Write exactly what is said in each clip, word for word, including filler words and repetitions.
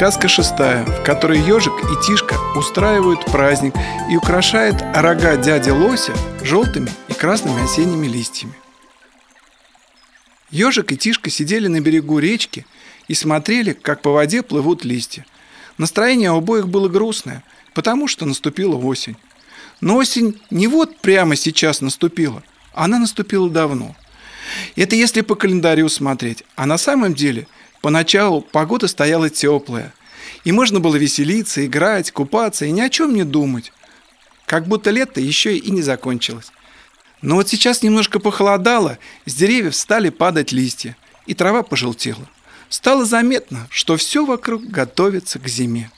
Сказка шестая, в которой ежик и тишка устраивают праздник и украшают рога дяди Лося желтыми и красными осенними листьями. Ежик и тишка сидели на берегу речки и смотрели, как по воде плывут листья. Настроение у обоих было грустное, потому что наступила осень. Но осень не вот прямо сейчас наступила, она наступила давно. Это если по календарю смотреть, а на самом деле поначалу погода стояла теплая, и можно было веселиться, играть, купаться и ни о чем не думать, как будто лето еще и не закончилось. Но вот сейчас немножко похолодало, с деревьев стали падать листья, и трава пожелтела. Стало заметно, что все вокруг готовится к зиме.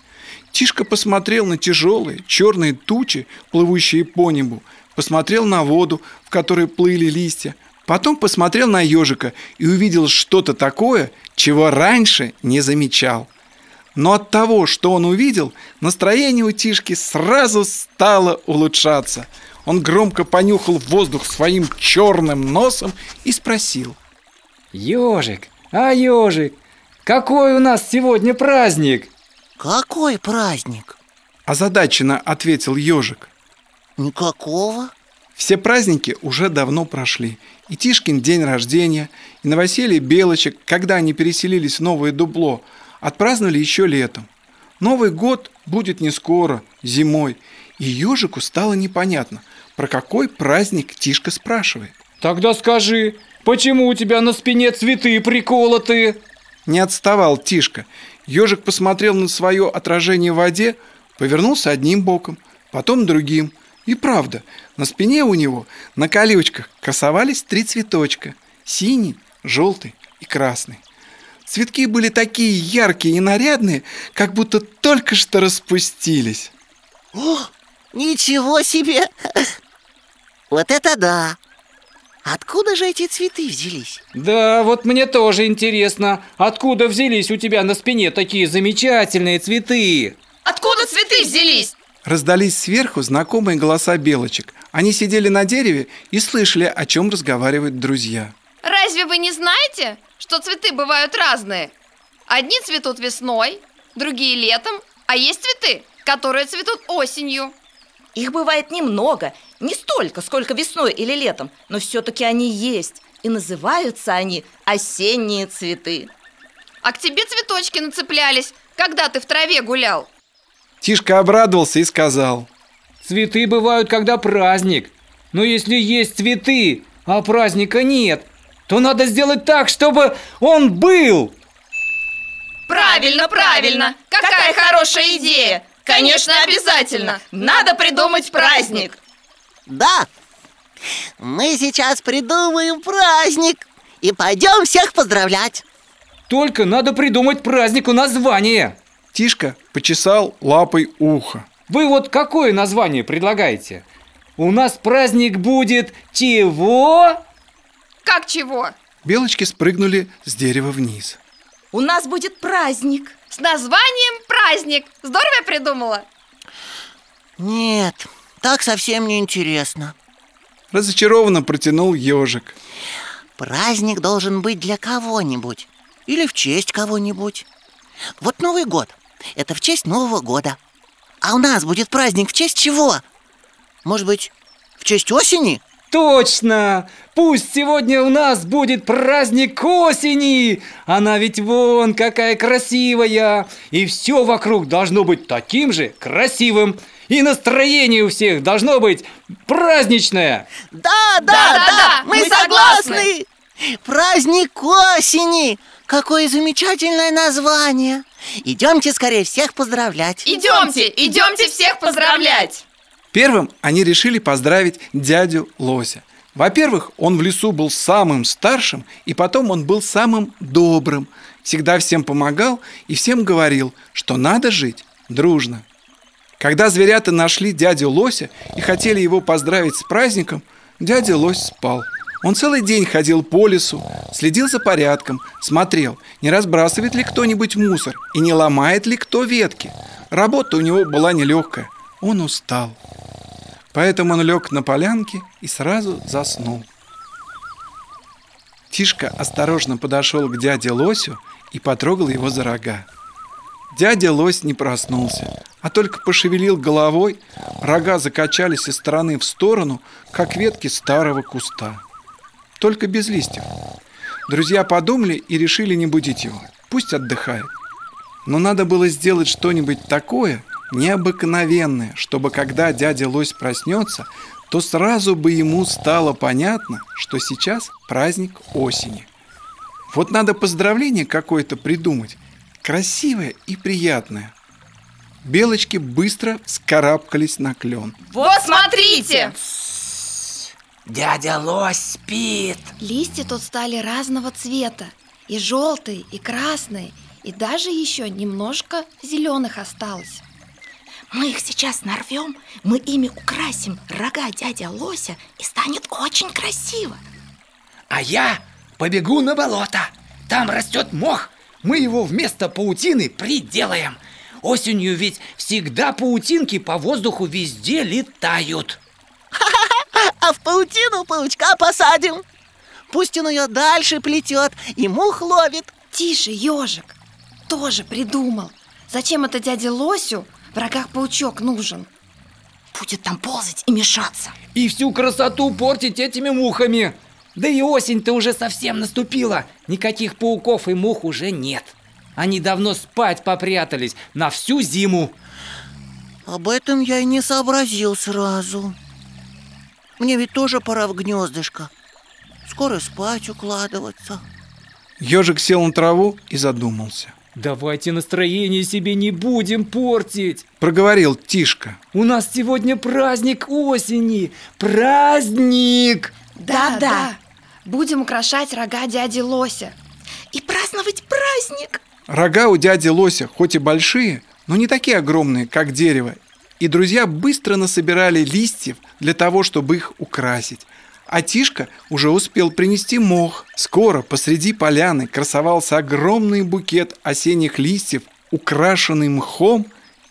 Тишка посмотрел на тяжелые черные тучи, плывущие по небу, посмотрел на воду, в которой плыли листья, потом посмотрел на ежика и увидел что-то такое, чего раньше не замечал. Но от того, что он увидел, настроение у Тишки сразу стало улучшаться. Он громко понюхал воздух своим черным носом и спросил: «Ежик, а ежик, какой у нас сегодня праздник?» «Какой праздник?» — озадаченно ответил ежик. «Никакого». Все праздники уже давно прошли. И Тишкин день рождения, и новоселье белочек, когда они переселились в новое дупло, отпраздновали еще летом. Новый год будет не скоро, зимой. И ежику стало непонятно, про какой праздник Тишка спрашивает. «Тогда скажи, почему у тебя на спине цветы приколоты?» Не отставал Тишка. Ежик посмотрел на свое отражение в воде, повернулся одним боком, потом другим. И правда, на спине у него на колючках красовались три цветочка: синий, желтый и красный. Цветки были такие яркие и нарядные, как будто только что распустились. «О, ничего себе! Вот это да! Откуда же эти цветы взялись?» «Да, вот мне тоже интересно, откуда взялись у тебя на спине такие замечательные цветы?» «Откуда цветы взялись?» Раздались сверху знакомые голоса белочек. Они сидели на дереве и слышали, о чем разговаривают друзья. «Разве вы не знаете, что цветы бывают разные? Одни цветут весной, другие летом, а есть цветы, которые цветут осенью». «Их бывает немного, не столько, сколько весной или летом, но все-таки они есть, и называются они осенние цветы». «А к тебе цветочки нацеплялись, когда ты в траве гулял». Тишка обрадовался и сказал: «Цветы бывают, когда праздник. Но если есть цветы, а праздника нет, то надо сделать так, чтобы он был». «Правильно, правильно! Какая хорошая идея! Конечно, обязательно! Надо придумать праздник!» «Да, мы сейчас придумаем праздник и пойдем всех поздравлять. Только надо придумать празднику название». Тишка почесал лапой ухо. «Вы вот какое название предлагаете? У нас праздник будет чего?» «Как чего?» Белочки спрыгнули с дерева вниз. «У нас будет праздник с названием праздник. Здорово я придумала?» «Нет, так совсем не интересно», — разочарованно протянул ежик. «Праздник должен быть для кого-нибудь или в честь кого-нибудь. Вот Новый год. Это в честь Нового года. А у нас будет праздник в честь чего? Может быть, в честь осени?» «Точно! Пусть сегодня у нас будет праздник осени! Она ведь вон какая красивая! И все вокруг должно быть таким же красивым! И настроение у всех должно быть праздничное!» «Да, да, да! да, да. Мы, мы согласны. согласны! Праздник осени! Какое замечательное название! Идемте скорее всех поздравлять!» «Идемте, идемте всех поздравлять!» Первым они решили поздравить дядю Лося. Во-первых, он в лесу был самым старшим, и потом он был самым добрым. Всегда всем помогал и всем говорил, что надо жить дружно. Когда зверята нашли дядю Лося и хотели его поздравить с праздником, дядя Лось спал. Он целый день ходил по лесу, следил за порядком, смотрел, не разбрасывает ли кто-нибудь мусор и не ломает ли кто ветки. Работа у него была нелегкая, он устал. Поэтому он лег на полянке и сразу заснул. Тишка осторожно подошел к дяде Лосю и потрогал его за рога. Дядя Лось не проснулся, а только пошевелил головой, рога закачались из стороны в сторону, как ветки старого куста. Только без листьев. Друзья подумали и решили не будить его. Пусть отдыхает. Но надо было сделать что-нибудь такое необыкновенное, чтобы когда дядя Лось проснется, то сразу бы ему стало понятно, что сейчас праздник осени. Вот надо поздравление какое-то придумать, красивое и приятное. Белочки быстро вскарабкались на клен. Вот смотрите! Дядя Лось спит. Листья тут стали разного цвета. И желтые, и красные, и даже еще немножко зеленых осталось. Мы их сейчас нарвем, мы ими украсим рога дядя Лося, и станет очень красиво. А я побегу на болото. Там растет мох, мы его вместо паутины приделаем. Осенью ведь всегда паутинки по воздуху везде летают. А в паутину паучка посадим. Пусть он ее дальше плетет и мух ловит. Тише, ежик, тоже придумал. Зачем это дяде Лосю? В рогах паучок нужен. Будет там ползать и мешаться. И всю красоту портить этими мухами. Да и осень-то уже совсем наступила. Никаких пауков и мух уже нет. Они давно спать попрятались на всю зиму. Об этом я и не сообразил сразу. Мне ведь тоже пора в гнездышко. Скоро спать укладываться. Ёжик сел на траву и задумался. Давайте настроение себе не будем портить, проговорил Тишка. У нас сегодня праздник осени. Праздник! Да-да, будем украшать рога дяди Лося и праздновать праздник. Рога у дяди Лося хоть и большие, но не такие огромные, как дерево. И друзья быстро насобирали листьев для того, чтобы их украсить. А Тишка уже успел принести мох. Скоро посреди поляны красовался огромный букет осенних листьев, украшенный мхом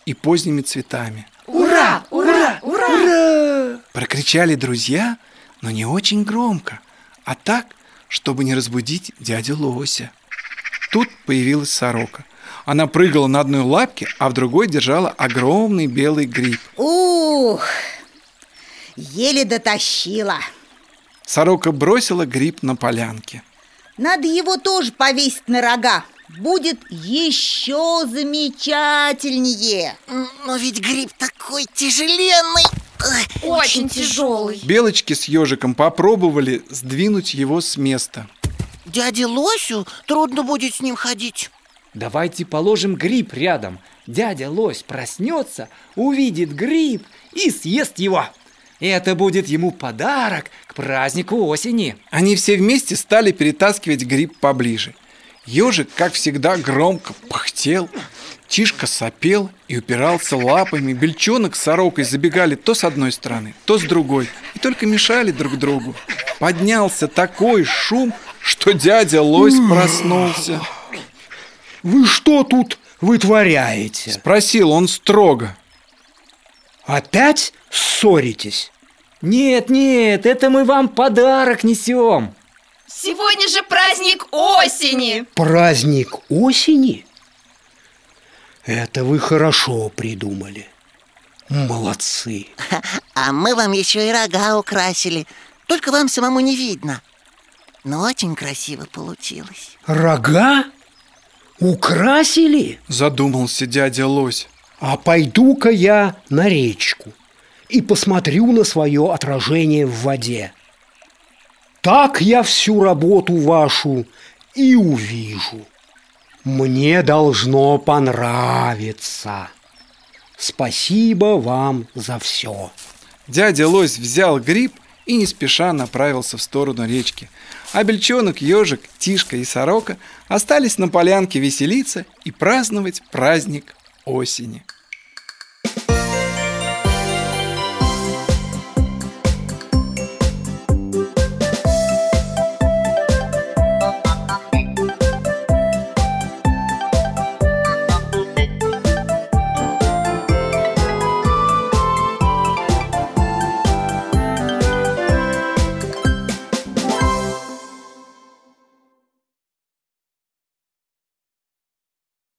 и поздними цветами. «Ура! Ура! Ура!», ура! Прокричали друзья, но не очень громко, а так, чтобы не разбудить дядю Лося. Тут появилась сорока. Она прыгала на одной лапке, а в другой держала огромный белый гриб. «Ух! Еле дотащила!» Сорока бросила гриб на полянке. Надо его тоже повесить на рога. Будет еще замечательнее. Но ведь гриб такой тяжеленный. Очень, Очень тяжелый. Белочки с ежиком попробовали сдвинуть его с места. Дяде Лосю трудно будет с ним ходить. Давайте положим гриб рядом. Дядя Лось проснется, увидит гриб и съест его. Это будет ему подарок к празднику осени. Они все вместе стали перетаскивать гриб поближе. Ёжик, как всегда, громко пыхтел. Тишка сопел и упирался лапами. Бельчонок с сорокой забегали то с одной стороны, то с другой. И только мешали друг другу. Поднялся такой шум, что дядя Лось проснулся. Вы что тут вытворяете? Спросил он строго. Опять ссоритесь? Нет, нет, это мы вам подарок несем. Сегодня же праздник осени. Праздник осени? Это вы хорошо придумали. Молодцы. А мы вам еще и рога украсили. Только вам самому не видно. Но очень красиво получилось. Рога? Украсили? Задумался дядя Лось. А пойду-ка я на речку и посмотрю на свое отражение в воде. Так я всю работу вашу и увижу. Мне должно понравиться. Спасибо вам за все. Дядя Лось взял гриб и не спеша направился в сторону речки. А Бельчонок, Ёжик, Тишка и Сорока остались на полянке веселиться и праздновать праздник осени.